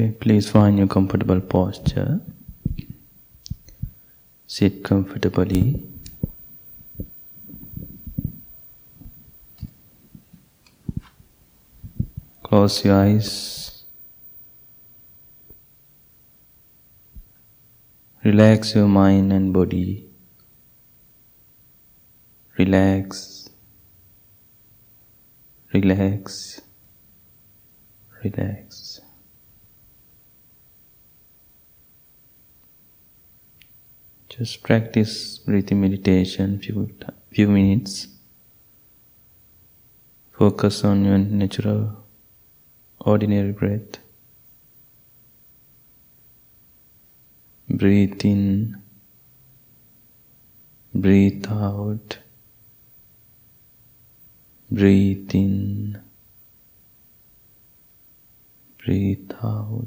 Okay, please find your comfortable posture. Sit comfortably. Close your eyes. Relax your mind and body. Relax. Relax. Relax. Just practice breathing meditation few minutes. Focus on your natural, ordinary breath. Breathe in. Breathe out. Breathe in. Breathe out.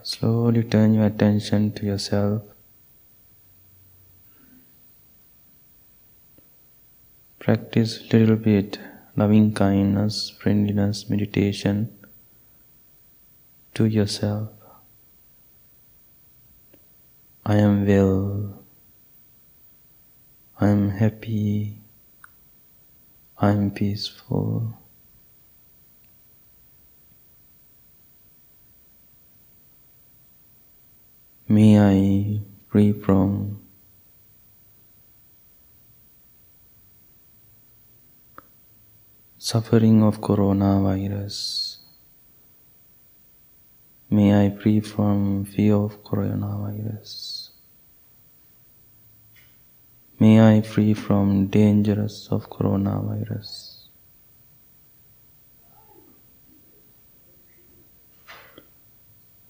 Slowly turn your attention to yourself. Practice a little bit loving kindness, friendliness, meditation to yourself. I am well. I am happy. I am peaceful. May I free from suffering of coronavirus. May I free from fear of coronavirus. May I free from dangers of coronavirus.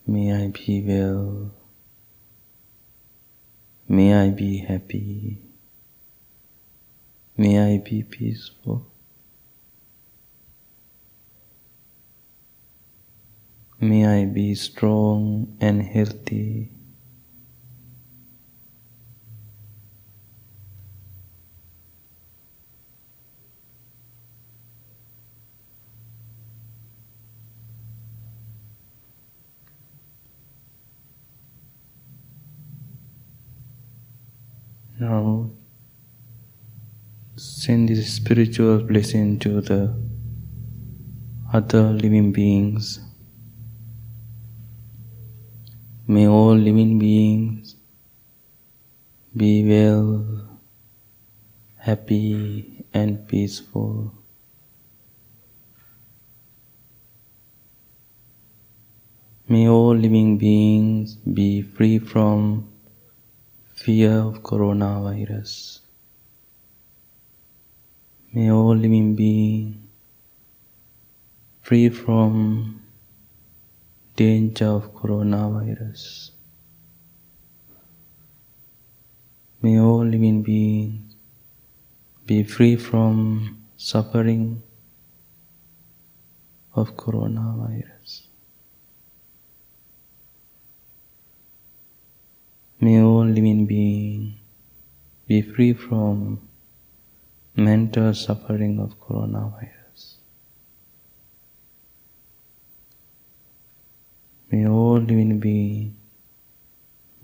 May I be well. May I be happy. May I be peaceful. May I be strong and healthy. Now, send this spiritual blessing to the other living beings. May all living beings be well, happy, and peaceful. May all living beings be free from fear of coronavirus. May all living beings free from danger of coronavirus. May all living beings be free from suffering of coronavirus. May all living beings be free from mental suffering of coronavirus. May all living beings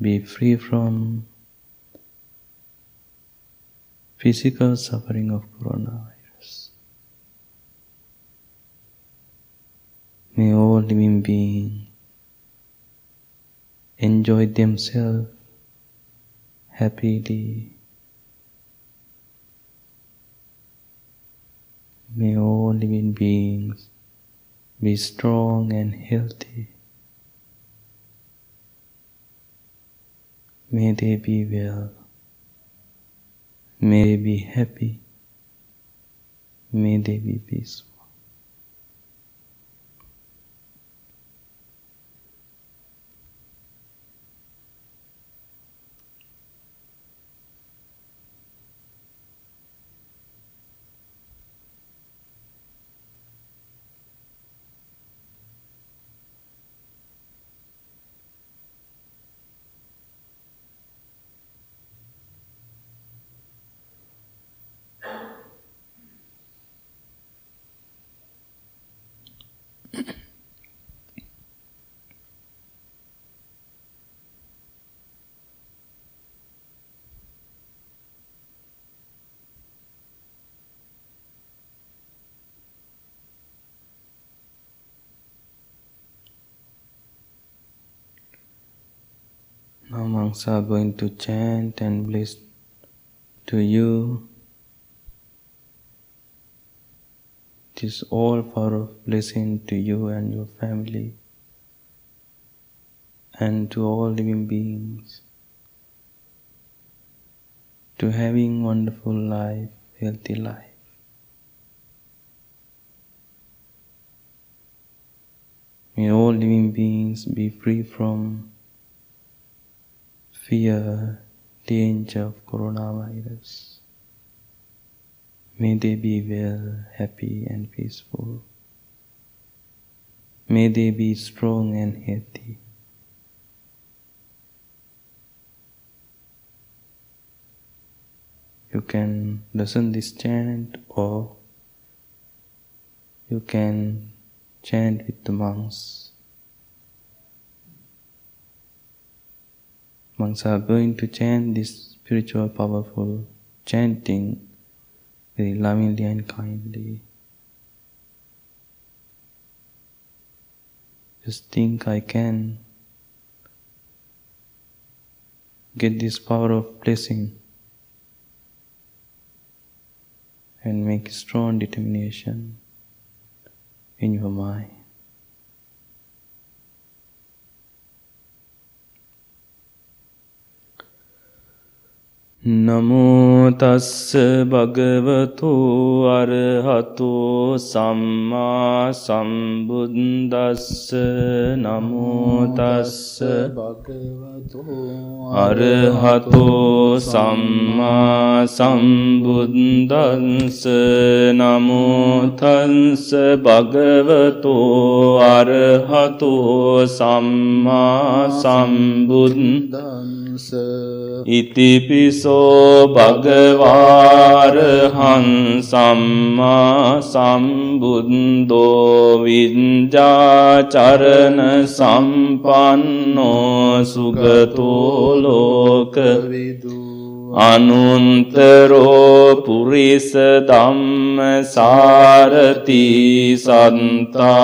be free from physical suffering of coronavirus. May all living beings enjoy themselves happily. May all living beings be strong and healthy. May they be well. May they be happy. May they be peaceful. Now monks are going to chant and bless to you this all power of blessing to you and your family and to all living beings, to having wonderful life, healthy life. May all living beings be free from fear, danger of coronavirus. May they be well, happy and peaceful. May they be strong and healthy. You can listen this chant or you can chant with the monks. Monks are going to chant this spiritual powerful chanting very lovingly and kindly. Just think, I can get this power of blessing and make strong determination in your mind. Namo tassa bhagavato arahato samma sambuddhassa. Namo tassa bhagavato arahato samma sambuddhassa. Namo tassa bhagavato arahato samma sambuddhassa. Iti piso Bhagavārahaṁ sammā sambuddho viñjācarana sampanno sugato lokavidu. Anuntaro purisa dhamma sārati santā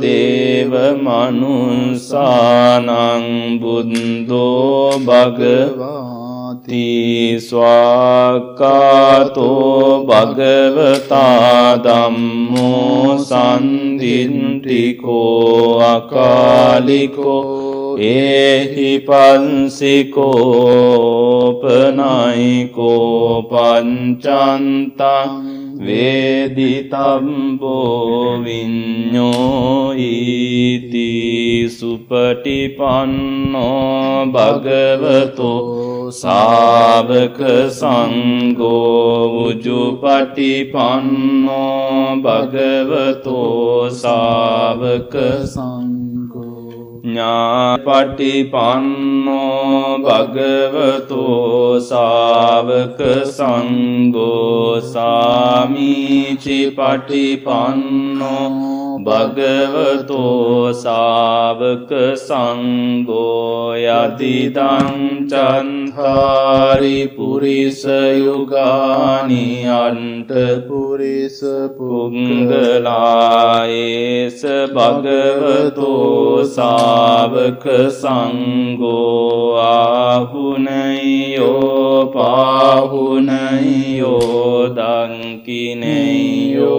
deva manussānaṁ buddho bhagavā. Swakato bhagavata dhammo sandintiko akaliko ehi pansiko panaiko pancanta veditambo vinyo iti supatipanno bhagavato Sāvaka Saṅgho Ujjupatipanno Bhagavato Sāvaka Saṅgho Ñāpatipanno Bhagavato Sāvaka Saṅgho Samīcipatipanno Bhagavato Sāvaka Saṅgho Yatidam Chanthāri Purisa Yugāni Anta Purisa Pungalā Esa Bhagavato Sāvaka Saṅgho Āhunayo Pāhunayo Dankineyo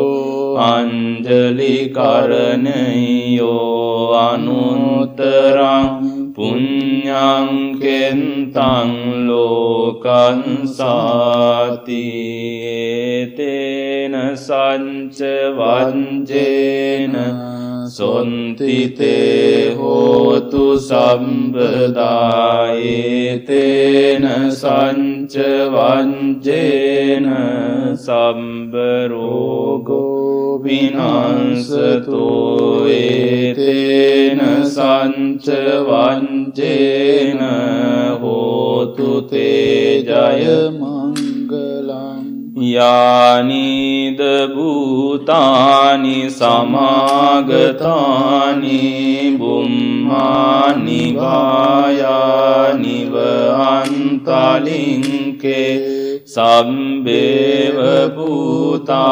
Anjali karaneyo anuttarang punyam kentang lokan sati etena sanca vanjena sontite hotu sambada etena sanca vanjena sambarogo Vinansato etena sanca vanjena hotu te jaya mangalam yani dabhutani samagatani bummani vayani vahantalinke Sabbeva bhuta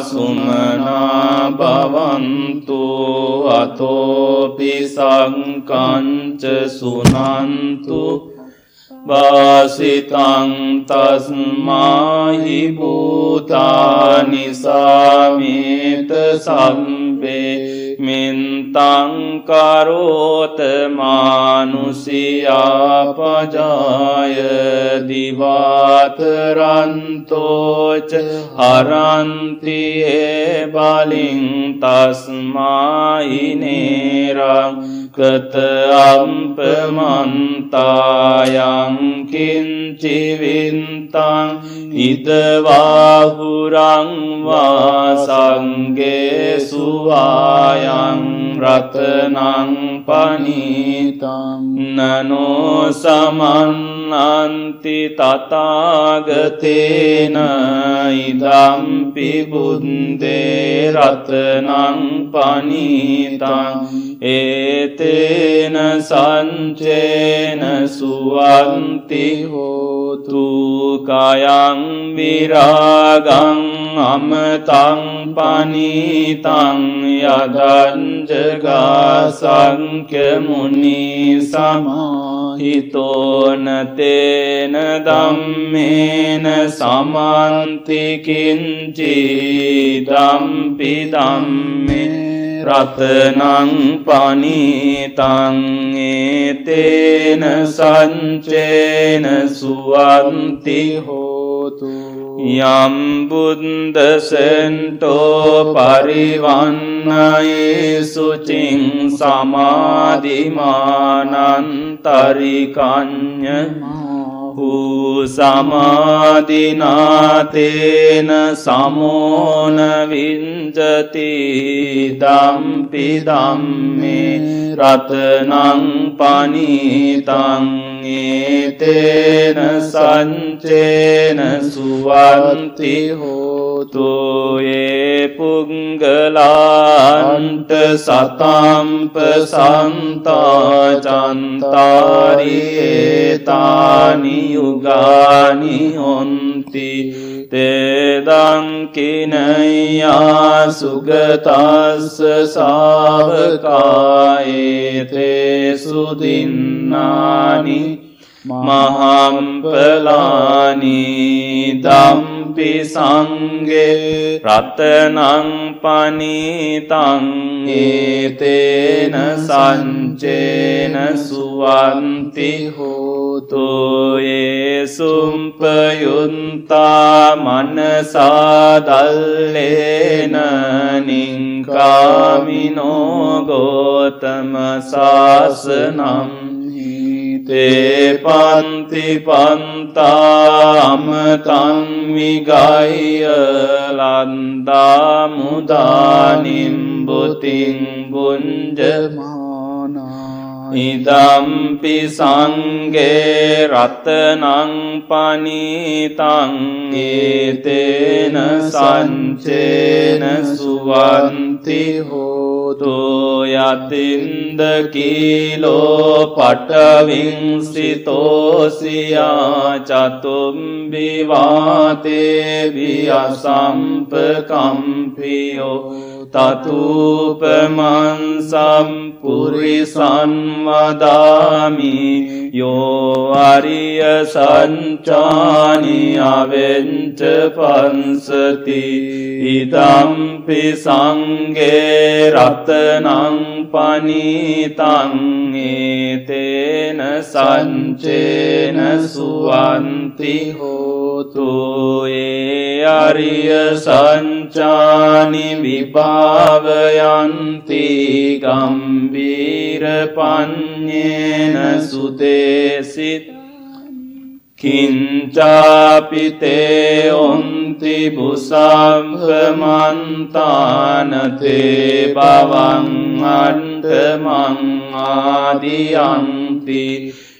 sumana bhavantu atopi sankanca sunantu Vasitam tasmahi bhutani sameta sambe mintam karota manusiya pajaya divataranto ca haranti e baling tasmahi neram Kata ampamantayam kinci vintam idvahurang vasange suvayam ratanam panitam nano samananti tatagatena idam pibunde ratanam panitam Etena sancena suvanti hotu kayam viragam amatam panitam yadan jagasankya muni samahito natena dhammena samanti kinci dampi dhamme Ratanam panitam etena sancena suvanti hotu Yam buddha sento parivannai sucin samadhimanantarikanya Samadhinatena samona vinjati dampi dhamme ratanam panitam etena sancena suvanti hotu e pungalanta satam pasanta chantari etani Yugani honti tedam kinaya sugatas savakaye te sudinnani maham palani dam Ampi sange ratanang panitang etena sanchena suvanti hoto esum payunta manasa dallena ninkamino gotama sasanam te panti panta amatan vigaya landa mudanim buting bunjamana idampi sange ratanang panitang etena sanchena suvanti hoto yatinda kilo patavimsitosya chatumbi vate viyasampakampiyo Tatupamansam purisan vadami yo ariya sanchani avenca pansati idampi sange ratanam panitang etena sanchena suvanti hoto e ariya sanchani vibha Bhavayanti gambhira panyena sudesit Kincapi te onti busabhamantana te bhavang andhamang adiyanti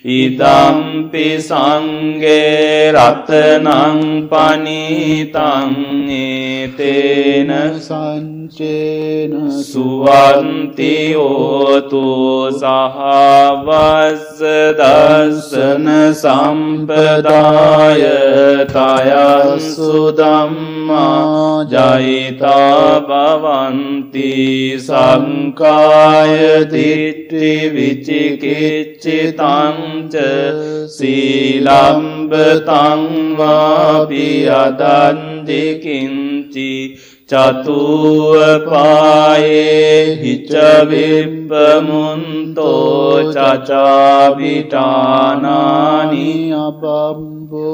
Idampi sange ratanang panitang etena sanchena suvanti otu sahavassa darsana sampadaya taya sudhamma jayita bhavanti sankaya ditti vichikicchitang Silambetang vapiyadanti kinci Chatuapaye hicavipamunto cacavitanani apambo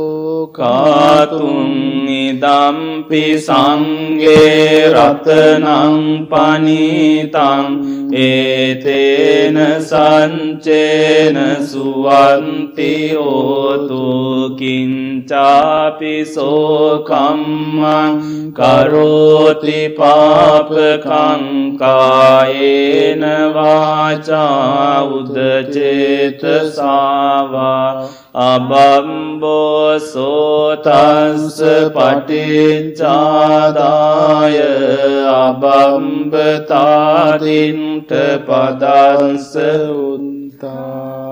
katung idampi sange ratanang panitang etena sanchena suvanti otu kincapi sokamman karo Ti papakam kayena vacha udaceta sava abambo sotas patincadaya abambatarinta padansa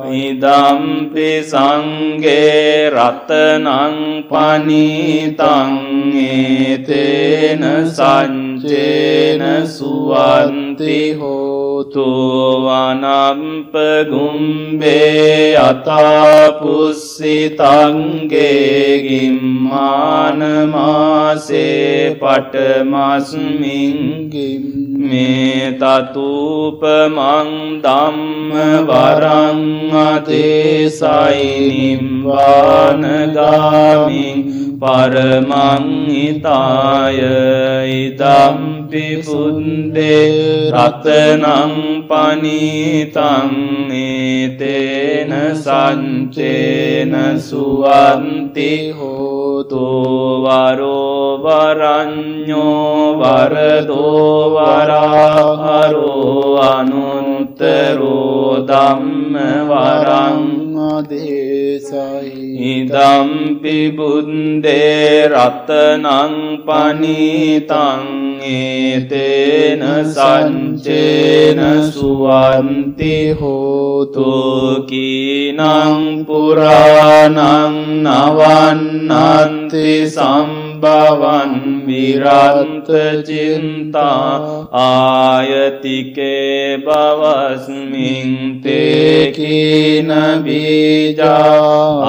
Idampi sange ratanang panitang etena sanchena suvanti hoto vanampagumbe atapussitange gimmanamase patamasmingi Me tatupamang dhamm varang atesainim vanagami paramang itaya idampi punde ratanang panitang etena sanchena suvanti hoto varo varanyo varado vara Haro anuttaro dhamme varang adesai idampi bunde ratanang panitang etena sanchena suvanti hoto kinang puranang navannanti sambhavan virant cinta ayatike bhavasmin te kina bija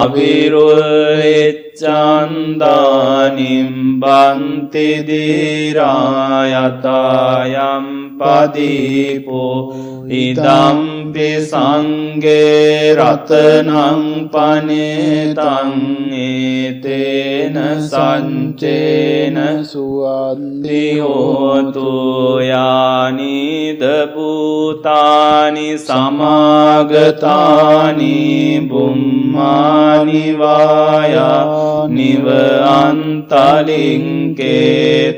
avirulitya Chandanim Bhanti Dhirayatayam Padipo Idam Pisange Ratnam Panetam Etena Sanchena Suaddiyotu Yani Dabutani Samagatani Bummani Vaya Nivantalinke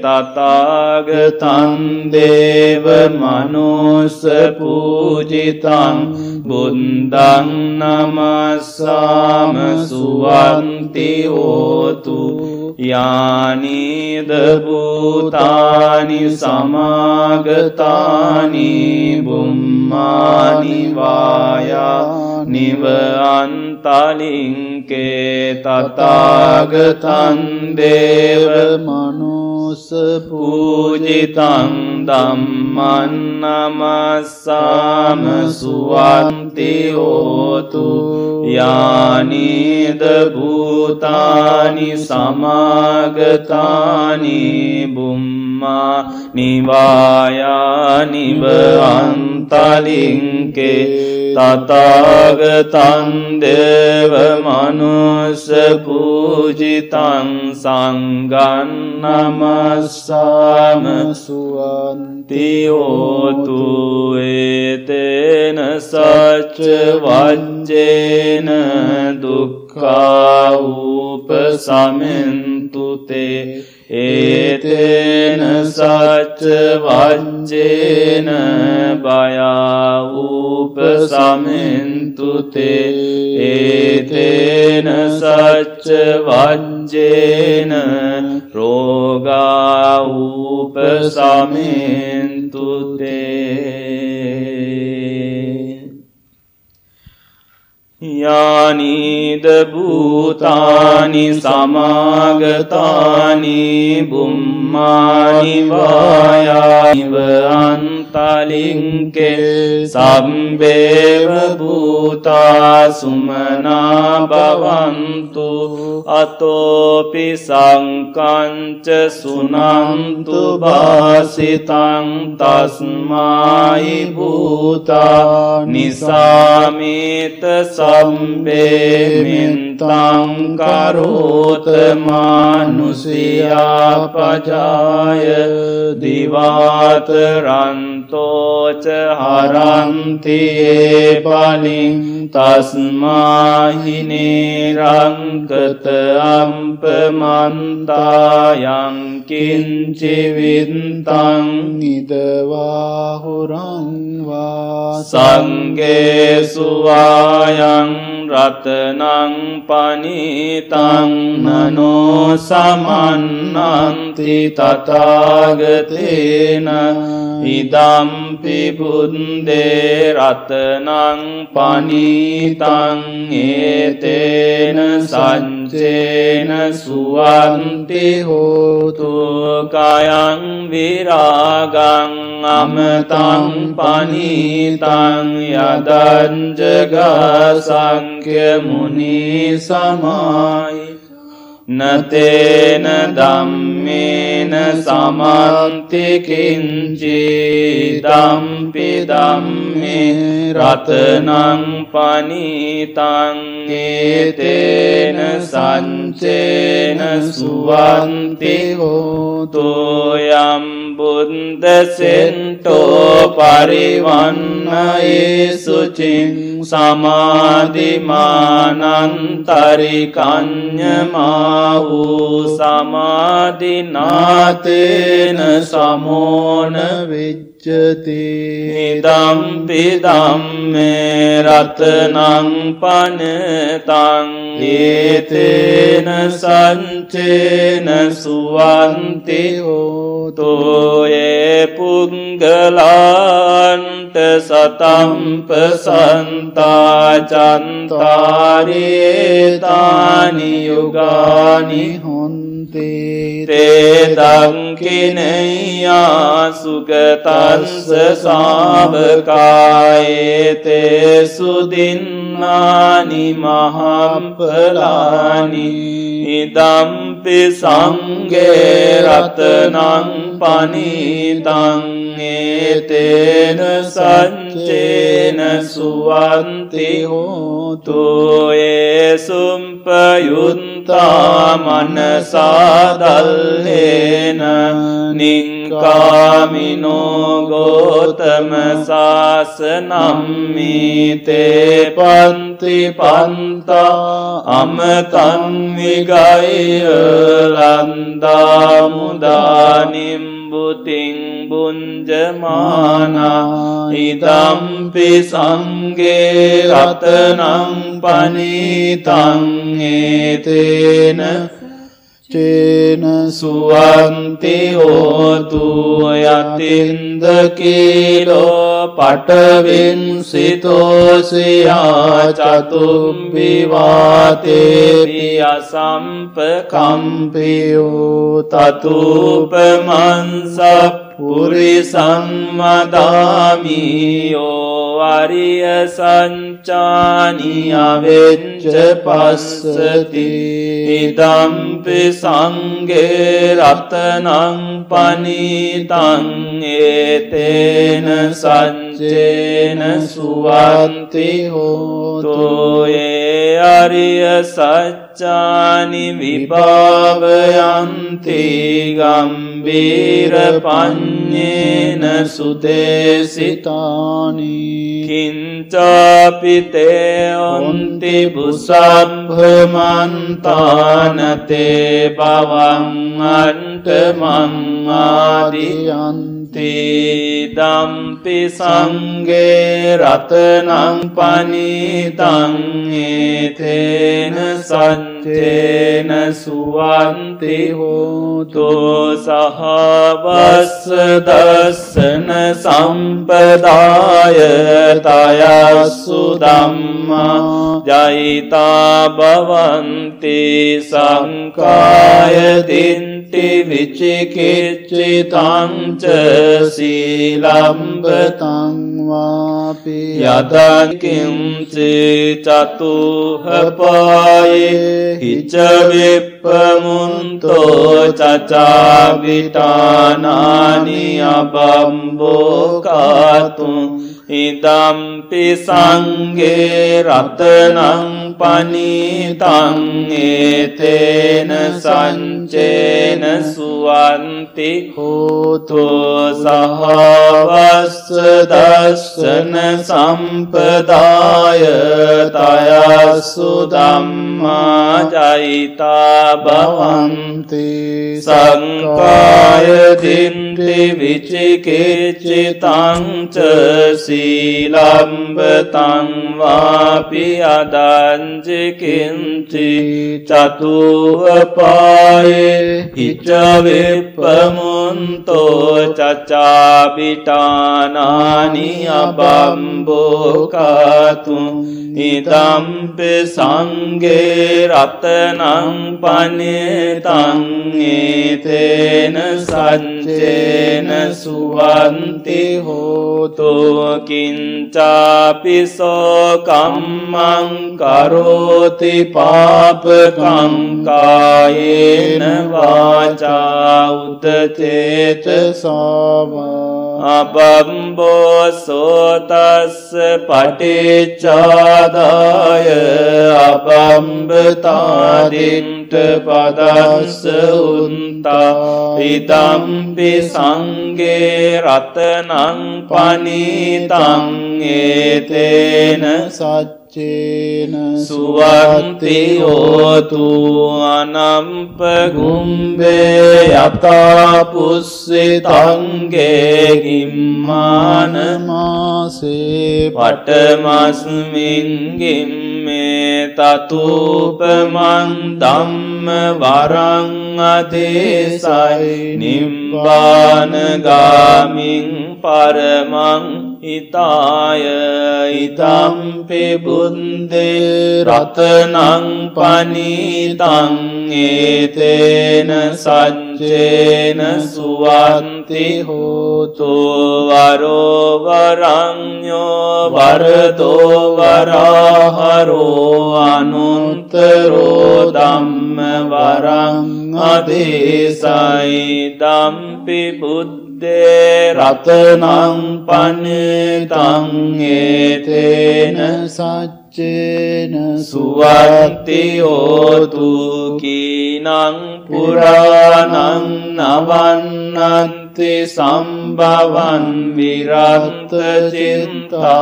Tathagatan Deva Manus Pujitam Bundang Namasam Suvanti Otu Yani Dabutani Samagatani Bummani Vaya Nivantalinke Tathagatan Deva Manus Pujitam Dhamman Namassam Suvanti Otu Yani Dabutani Samagatani Bumma Nivaya Nivantalinke Tathagatan Deva Manus Pujitam Sanghan Namassam Suvanti Otu Etena Sac Vajjena Dukkha Upasamintu Te Etena Sac Vajjena Bhaya Upasamintu Te Etena Sac Vajjena Roga Upasamintu Te Yani Dabutani Samagatani Bummani Vaya Nivantalinke Sambheva Bhuta Sumana Bhavantu Atopi Sankancha Sunantu Bhasitang Tasmai Bhuta Nisamita Sambe mintam karot manusia pajaya divat ranto ca haranti paling tasmahini rangkatam pemanta yang kinci vintang nidavahurang va sangge suvayang Ratnang panitang nano samannanti tathagatena idam pibunde ratnang panitang etena sancena suvanti hotu kayang viragang amatang panitang yadan jagasang Sankhya Muni Samai Natena Dhammena Samanti Kinchi Dampi Dhamme Ratnang Panitang Etena Sanchena Suvanti Hotu Yam Buddha Sinto Parivannaye Suchin Samadhi manantari kanyamahu samadhi natena samona vijjati idam pidam me ratnang panetang etena sanchena suvanti hotu ye pungalanta satam pasan Chantari etani yugani honti te dankineya sugatansa savakaya te sudinnani mahampalani ඉදම්පි සංඝේ රතනං පනිතං ඒතේන සච්චේන සුවන්ති හෝතු ඒසුම්පයුන්තා මනසා දල්ලේන නිංකාමිනෝ ගෝතම සාසනම්මිතේ පන්ති පන්තා අමතං විගය ලන්දා මුදානිම්බුතිං බුංජමානා ඉදම්පි සංඝේ රතනං පනිතං ඒතේන චේන සුවන්ති හෝතු යතින්ද කීලෝ පඨවින් සිතෝසියා චතුම්බි වාතේපි අසම්පකම්පියෝ තතුපමං සප්පුරිසං වදාමි යෝ වරිය සංචානි අවෙච්ච පස්සති ඉදම්පි සංඝේ රතනං පනිතං ඒතේන සච්චේන සුවන්ති හෝතු ඒ අරිය සච්චානි විභාවයන්ති ගම්බීර පඤ්ඤේන සුදේසිතානි කිංචාපිතේ උන්ති බුසබ්බමන්තානතේ බවං අන්තමං ආදියන්ති දම්පි සංඝේ රතනං පනිතං ඒතේන සච්චේන සුවන්ති හෝතු සහවස්ස දස්සන සම්පදාය තයස්සු ධම්මා ජයිතා භවන්ති සංකාය දින්ති විචිකිච්ඡිතං ච සීලම්බතං වාපි යතං කිංචි චතුහපායේ හිච විප්පමුන්තෝ චචාවිතානානි අබම්බෝකාතුං ඉදම්පි සංඝේ රතනං පනිතං ඒතේන සච්චේන සුවන්ති හෝතු සහවස්ස දස්සන සම්පදාය තයස්සු ධම්මා ජයිතා භවන්ති සංකාය දින්ති විචිකිච්ඡිතං ච සීලම්බතං වාපි අදංචි කිංචි චතුප්පායේ හිච විප්පමුන්තෝ චචාබිටානානි අබම්බෝකාතුං ඉදම්පි සංඝේ රතනං පනිතං ඒතේන සච්චේන සුවන්ති හෝතු කිංචාපි සෝ කම්මං කරෝති පාපකං කායේන වාචා උදචේතසෝ අබම්බෝ සෝතස්ස පටිච්චාදාය අබම්බතාදින්ට පදස්ස උන්තා ඉදම්පි සංඝේ රතනං පනිතං ඒතේන සච්චේන සුවන්ති හෝතු අනම්පගුම්බේ යතා පුස්සිතංගේ ගිම්මාන මාසේ පඨමස්මින් ගිම්මේ තතුපමං ධම්ම වරං අදේසයි නිම්බානගාමින් පරමං හිතාය ඉදම්පි බුන්දේ රතනං පනිතං etena sajjena suvanti hoto varo varangyo varto varaharo anuntaro dhamma varang adesai dampi buddhe ratanam panitam etena sajjena Suvanti hotu kinang puranang navannanti sambhavan virat cinta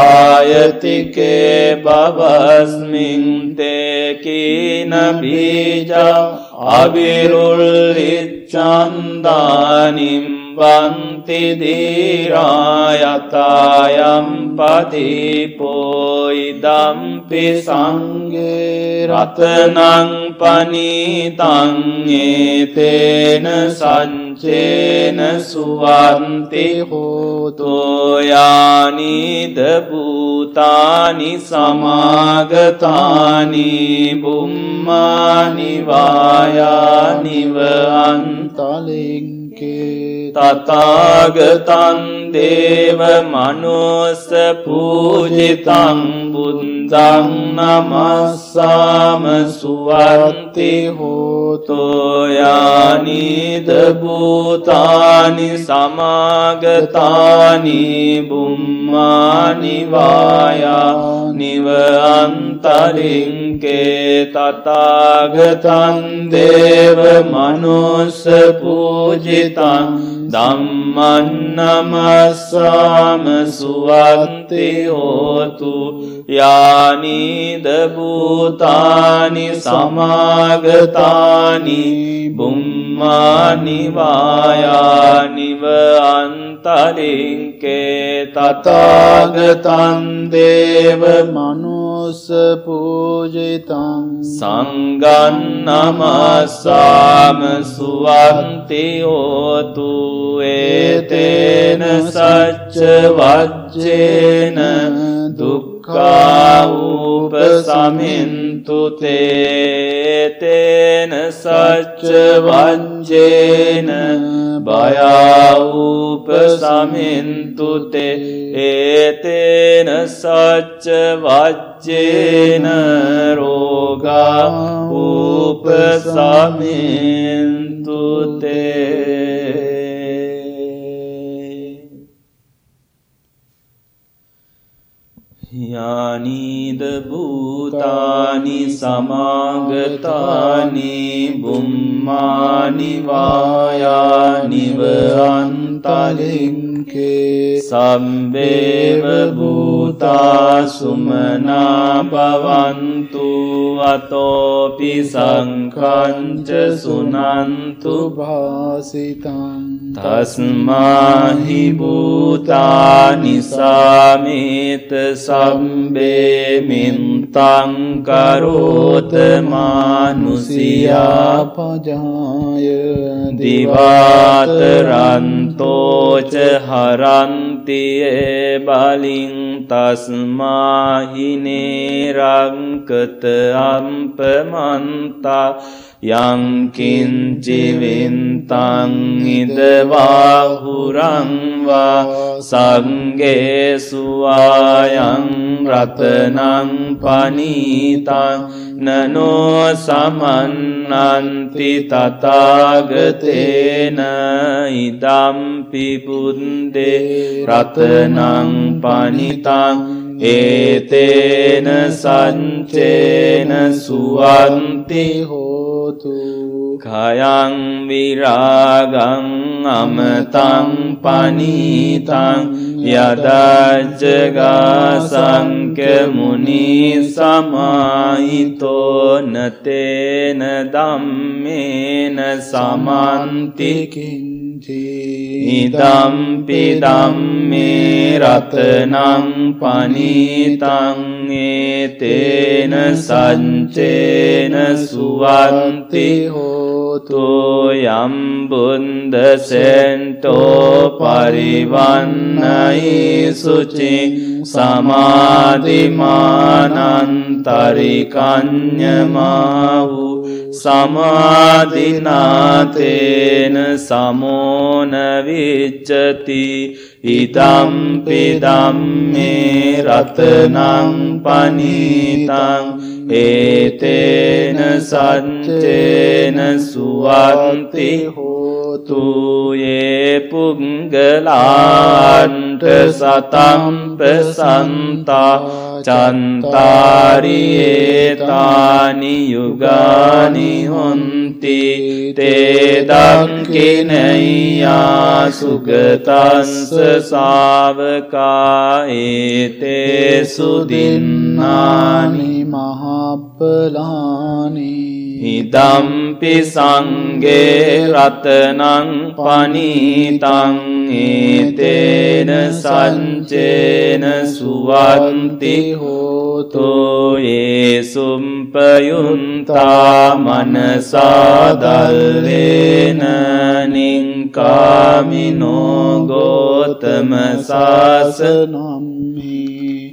ayatike bhavasmin te kina bija avirullit chandanim Vanti dhirayatayam patipo idampi sange ratanang panitang etena sanchena suvanti hoto yani dabhutani samagatani bummani vayani vantaling Tathagatam deva manusa pujitam buddham namassama suvanti hoto yani dabhutani samagatani bummani vaya nivantalinke tathagatam deva manusa pujitam Dhamman namassama suvanti hotu yani dabhutani samagatani bummani vayani vantalinke tathagatam deva manusa pujitam sangan namassama suvanti hotu tu etena sacca vajjena dukkha upasamintu te etena sacca vajjena bhaya upasamintu te etena sacca vajjena roga upasamintu te Yani dabhutani samagatani bummani vayani vantalinke sambheva bhuta sumana bhavantu atopi sankhanca sunantu bhasitam tasmahi bhutani sameta Sambe mintam karot manusia pajaya divataranto ca haranti e baling tasmahi nirangkata ampamanta yang kinci vintam idvahurang va sange suayam ratanam panitang nano samannanti tathagatena idampi buddhe ratanam panitang etena sancena suvanti hotu khayang viragang amatang panitang yada jaga sanke muni samahito natena dhammena samantikin idampi dhamme ratanam panitang etena sancena suvanti hoto yam bundha sento parivannai suci samadhimanantari kanyamahu Samadhinaten samona vicchati itam pidamme ratnam panitam etena sancena suvanti hotu ye pungalanta satam prasanta Chantari etani yugani honti te dakkineya sugatansa savaka ete sudinnani mahapalani Idampi sange ratnang panitang etena sancena suvanti hoto yesum payunta manasa dallena ninkamino gotama sasanammi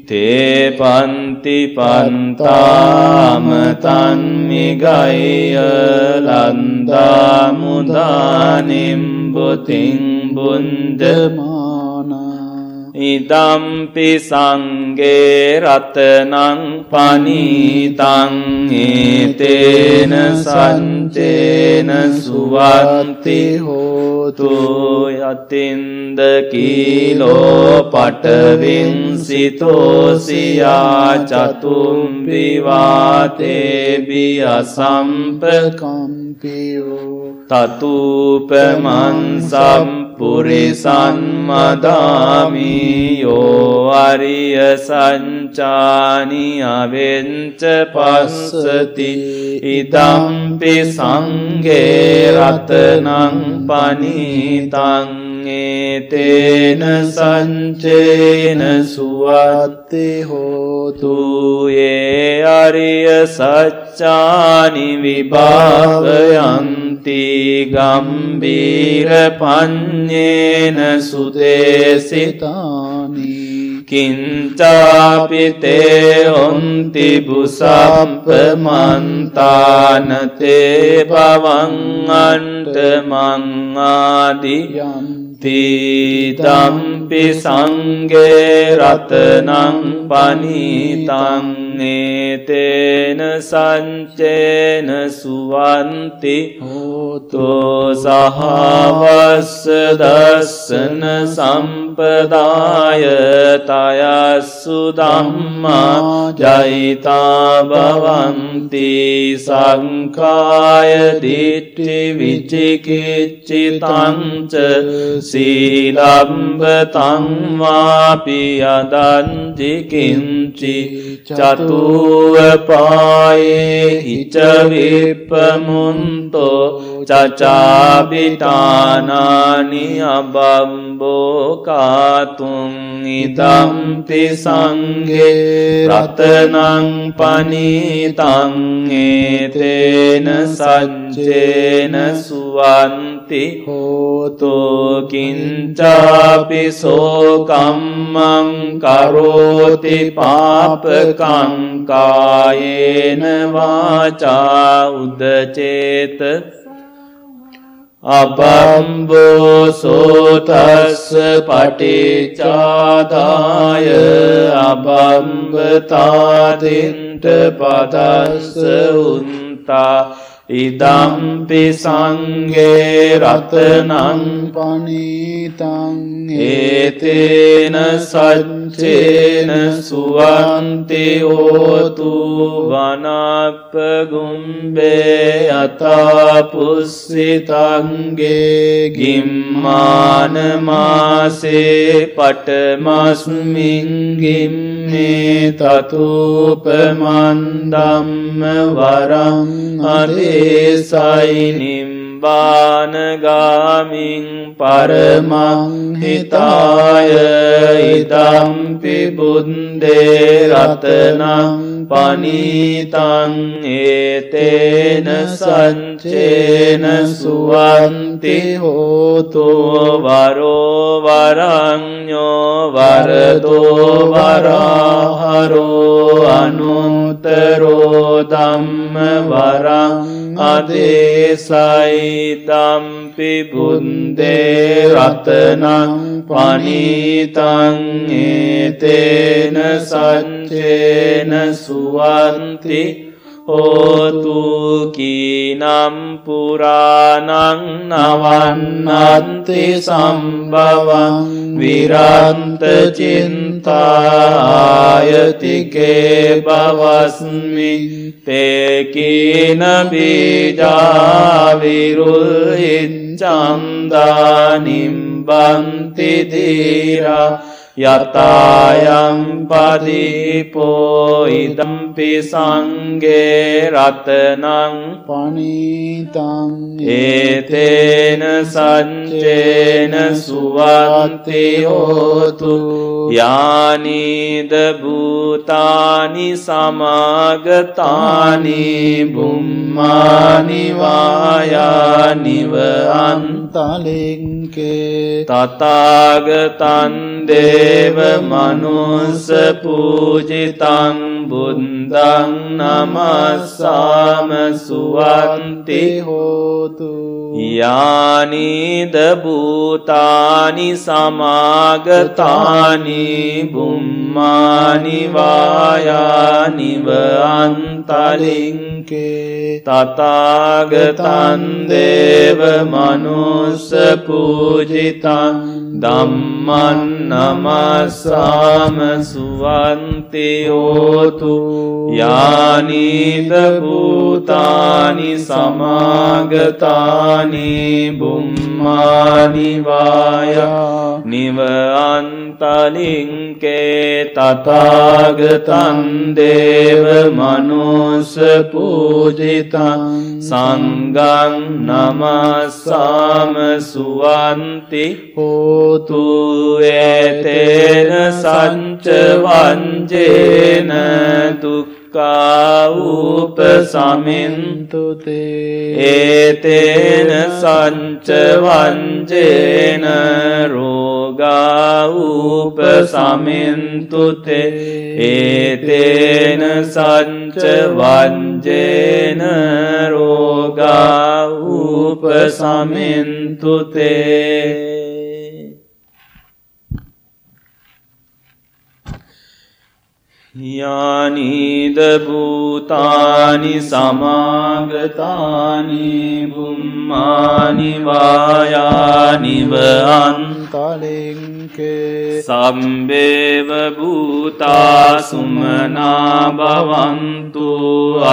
Te panti pantam tanmi gaya landa mudanim buting bundamana idampi sange ratnang panitang etena sancena suvanti hotu yatinda kilo patavin sito siya chatum vivate biya sampakampiyo tatupaman sampurisan madami yo ariya sanchani avenca passati idampi sange ratnang panitang Etena sancena suvatte hotu ye ariya saccani vibhavayanti gambhira panyena sudesitani Kinca pite onti busampamantana te bhavananta mangadiyam Idampi sange ratnang panitang etena sancena suvanti hoto sahavass dassana sampadaya tayasu dhamma jayita bhavanti sankhaya ditti vichikicchitam ca Silambataṁ vāpi adanti kinci catuvapaye ca vippamunto cacabitānāni abambokātuṁ idampi sange ratnang panitang etena sancena suvanti hoto kincapi sokammang karoti papakang kayena vaca udaceta Abambo sotas paticādāya abambatātinta padas unta idampi sange ratnang panitang etena sancena suvanti hotu vanapagumbe atapussitange gimmana mase patmasmin gimme tatupamandam varam ade Sainim නිබ්බානගාමින් පරමං හිතාය ඉදම්පි බුද්දේ රතනං පනීතං ඒතේන සංචේන සුවන්ති හෝතෝ වරෝ වරඤ්ඤෝ වරදෝ වරහරෝ අනුත්තරෝ ධම්ම වරං අදේසයි තම්පි බුද්දේ රතනං පනීතං ඒතේන සංචේන සුවන්ති හෝතු කීනම් පුරාණං නවන්නත්ති සම්භවං විරන්ත චින්තායතිකේ භවස්මි තේකීන බීජා විරුද්ධිච්ඡන්දානිම්බන්ති දීරා යතයම් පදීපෝ ඉදම්පි සංඝේ රතනං පනීතං ඒතේන සංචේන සුවන්ති හෝතු යානීද භූතානි සමාගතානි බුම්මානි වායානිව අන්තලින්කේ තථාගතං දේ දේව මනුස්ස පූජිතං බුද්ධං නමස්සාම සුවන්ති හෝතු යානීද භූතානි සමාගතානි බුම්මානි වායානිව අන්තලින්කේ තථාගතං දේව මනුස්ස පූජිතං ධම්මං නමස්සාම සුවන්ති හෝතු යානීද භූතානි සමාගතානි බුම්මානි වායානිව අන්තලින්කේ තථාගතං දේව මනුස්ස පූජිතං සංඝං නමස්සාම සුවන්ති හෝතු ඒතේන සංච වංජේන දුක්ඛා උපසමින්තු තේ ඒතේන සංච වංජේන රෝගා උපසමින්තු තේ ඒතේන සංච වංජේන රෝගා උපසමින්තු තේ. යානීද භූතානි සමාගතානි බුම්මානි වායානිව අන්තලින්කේ සම්බේව භූතා සුමනා භවන්තු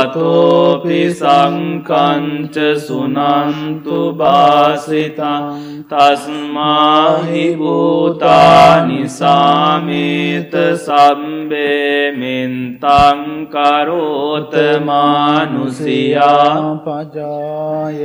අතෝපි සංකංච සුනන්තු භාසිතං තස්මාහි භූතානි සාමේත සම්බේ මෙන්තං කරෝත මානුසියා පජාය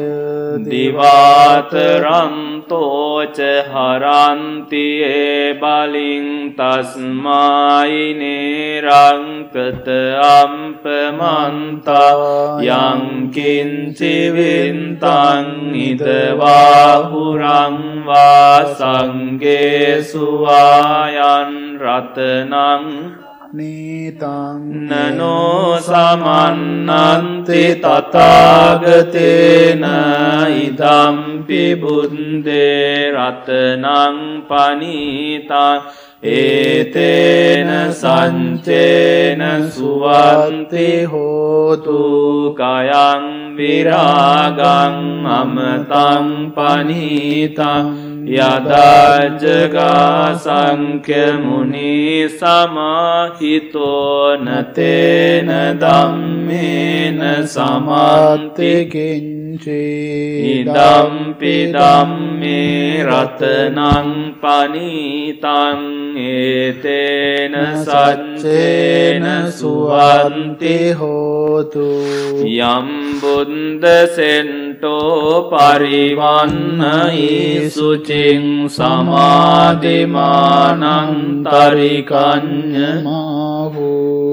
දිවාතරං තෝච හරන්ති ඒ බලින් තස්මායි නේරං කත අම්පමන්තා යං කිංචි වින්තං ඉදවා හුරං වා සංඝේසු ආයන් රතනං නීතං නනෝ සමන්නන්ති තථාගතේන ඉදම්පි බුද්දේ රතනං පනීතං ඒතේන සංචේන සුවන්ති හෝතු කයං විරාගං අමතං පනීතං යදා ජගා සංඛ්‍ය මුනි සමාහිතෝ නතේන ධම්මේන සමාන්ති කිං Idam pidam me ratanam panitam etena saccena suvanti hotu. Yam buddha sento parivanna isucing samadhimanam tarikanya mahu.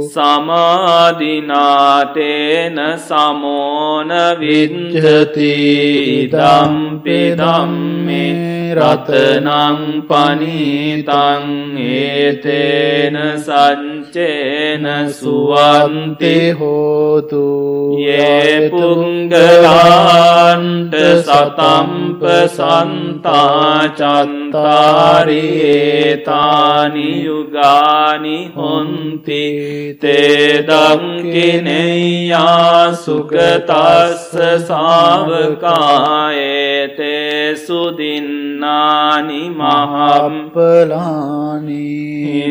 Samadhinatena samona vidyati idam pidam me ratanam panitam etena sancena suvanti hotu. Ye pungalanta satam pasanta chantari etani yugani honti tedam kineya sukatas savaka ete sudin nani mahapalani.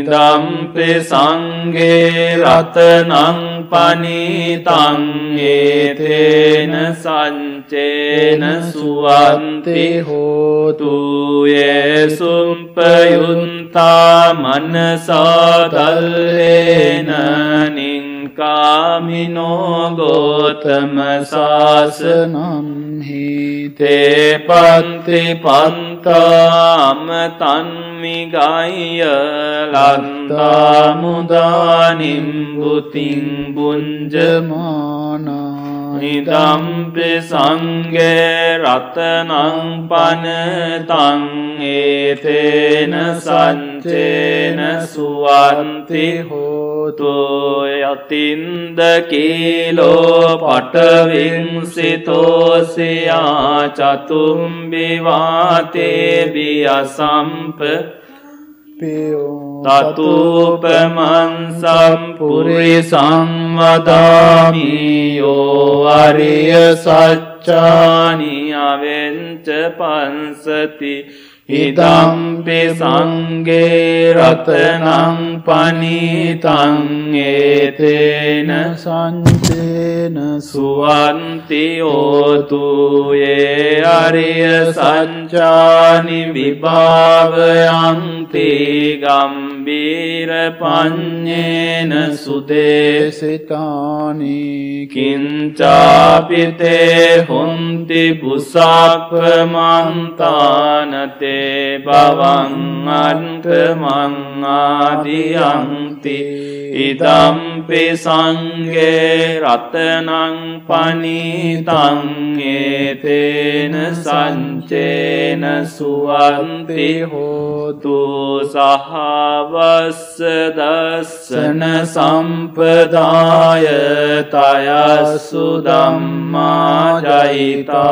Idam pisange ratanam panitam etena sancena suvanti hotu. Yesum payunta manasa dallena ninkamino gotama sasanam hi. Te panti pantam tanmigaya lanta mudanim butim bunjamana. Idam pisange ratanam panitam etena sancena suvanti hotu. Yatinda kilo patavim sitosya chatum bivate biyasamp tatupaman sampurisam vadami yo ariya sacchani avenca pansati. Idam pisange ratanam panitam etena sancena suvanti hotu. Ye ariya sancani vibhavayanti gambira panyena sudesitani. Kincapi te hunti busapramantanate bhavang antamang adiyanti. Idam pisange ratanang panitam etena sancena suvanti hotu. Sahavassa dassana sampadaya taya sudamma jayita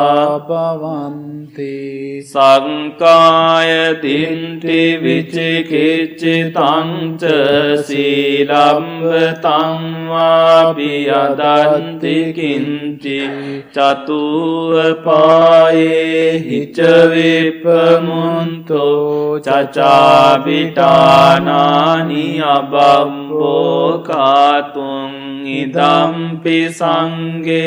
bhavanti. Sankara dinti vichikichitam ca silamvatam vabiyadanti kinci chatuvapaye hica vipamunto chachavitanani abambokatum. Idam pisange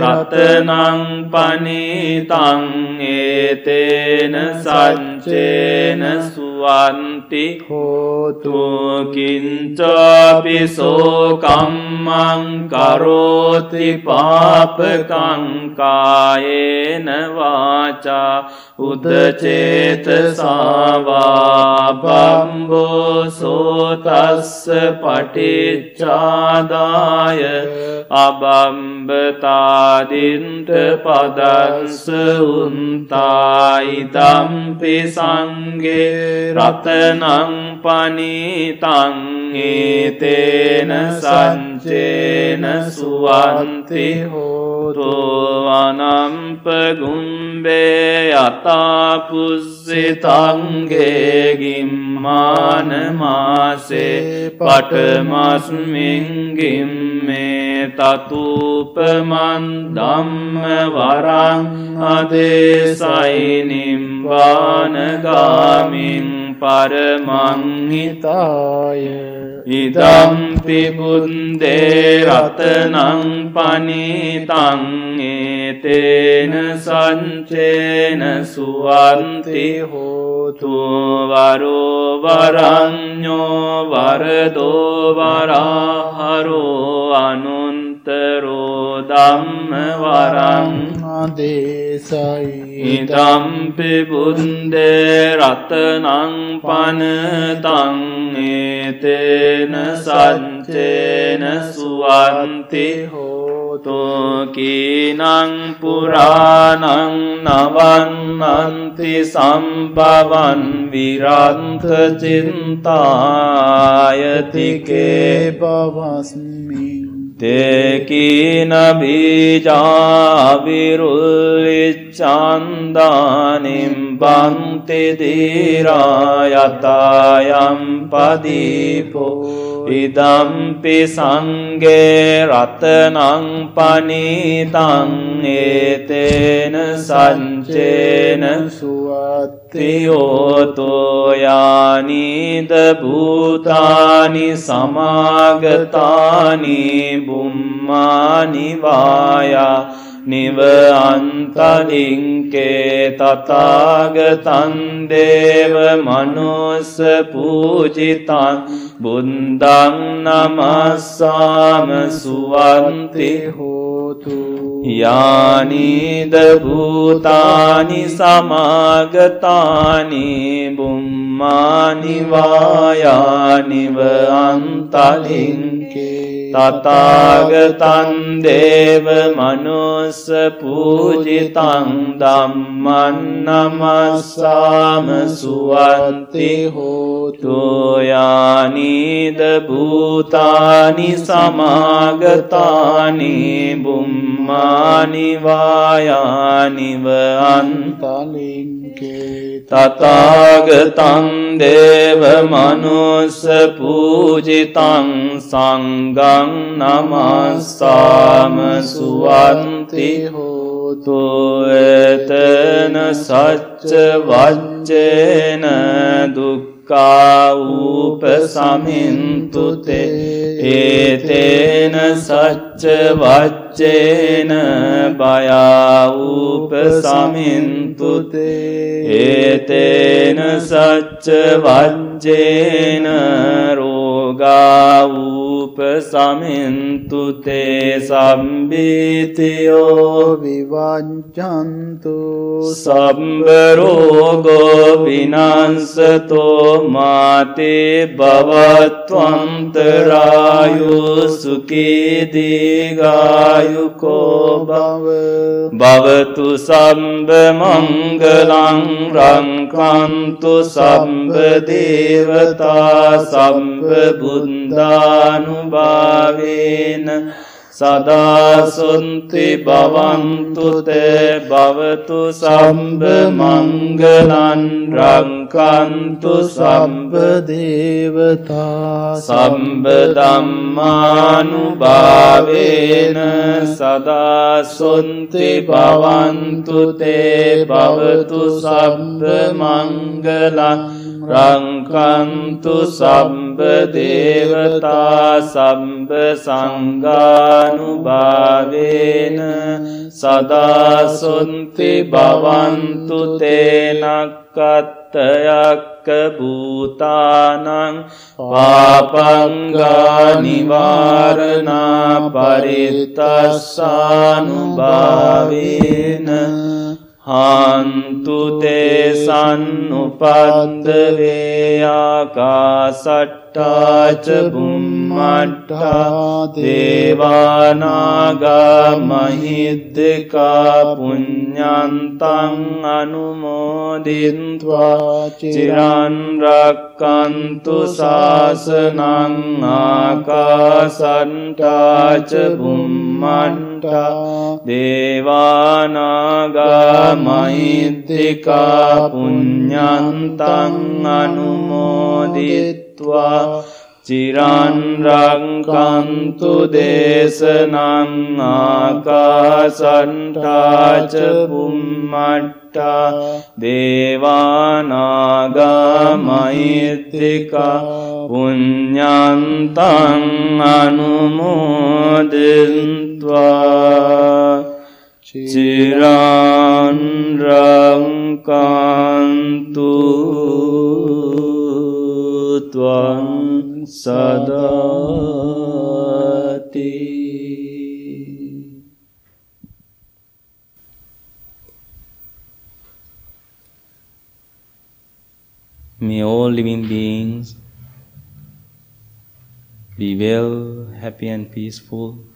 ratanam panitam etena sancena suvanti hotu. Kincapi sokammam karoti papakam kayena vacha udacetasa va bhambo sotas paticchada abambatadinta padansa unta. Idam pisange ratanam panitam etena sancena suvanti hotu. Anampagumbe atapuzzitange gimmanamase patamasmin gimme. Tatupamam dhamma varang adesainim vanagamim paramam hitaya. Idam pibunde ratanam panitam tena sancena suvanti hotu varo varagno vardo varaharo anuntaro dhamma varang adesai idampi bunde ratanang panatang etena sancena suvanti hotu kinang puranang navananti sampavan viranta cintayati ke bhavasmi tekina bija virullichandanim bante dirayatayam padipo idampi sange ratanang panitang etena sancena suatti oto yani dabhutani samagatani bummani vaya Niva-antalinke tathagatan deva manusa pujitan bundang namassama suvanti hotu yani dabhutani samagatani bummani vaya niva-antalinke tathagatan deva manusa pujitam dhamman namassama suvanti hotu yani dabhutani samagatani bummani vayani vantalinke tathagatan deva manusa pujitam sangha namassama suvanti hotu etena sacca vajjena dukkha upasamintu te etena sacca vajjena bhaya upasamintu te etena sacca vajjena roga upasamintu te sambitiyo vivanchantu sambarogo vinansato mate bhavatvantarayu sukhi digayuko bhavatu samba mangalang rankantu samba devata samba buddhanubhavena sada sunti bhavantu te bhavatu samba mangalan rankantu samba devata samba dhammanubhavena sada sunti bhavantu te bhavatu samba mangalan rankantu samba devata samba sanghanubhavena sada sunti bhavantu te nakkattayakka bhutanam papanga nivarana parittassanubhavena hantu te sannupaddave akasatta ca bhummatta devanaga mahiddika punyantang anumodintva ciran rakkantu sasanang akasatta ca bhummatta devanaga mahiddika punyantang anumoditva ciran rakkantu desanang akasatta ca bhummatta devanaga mahiddika punyantang anumoditva Chiran rang kantu tvam sadati. May all living beings be well, happy and peaceful.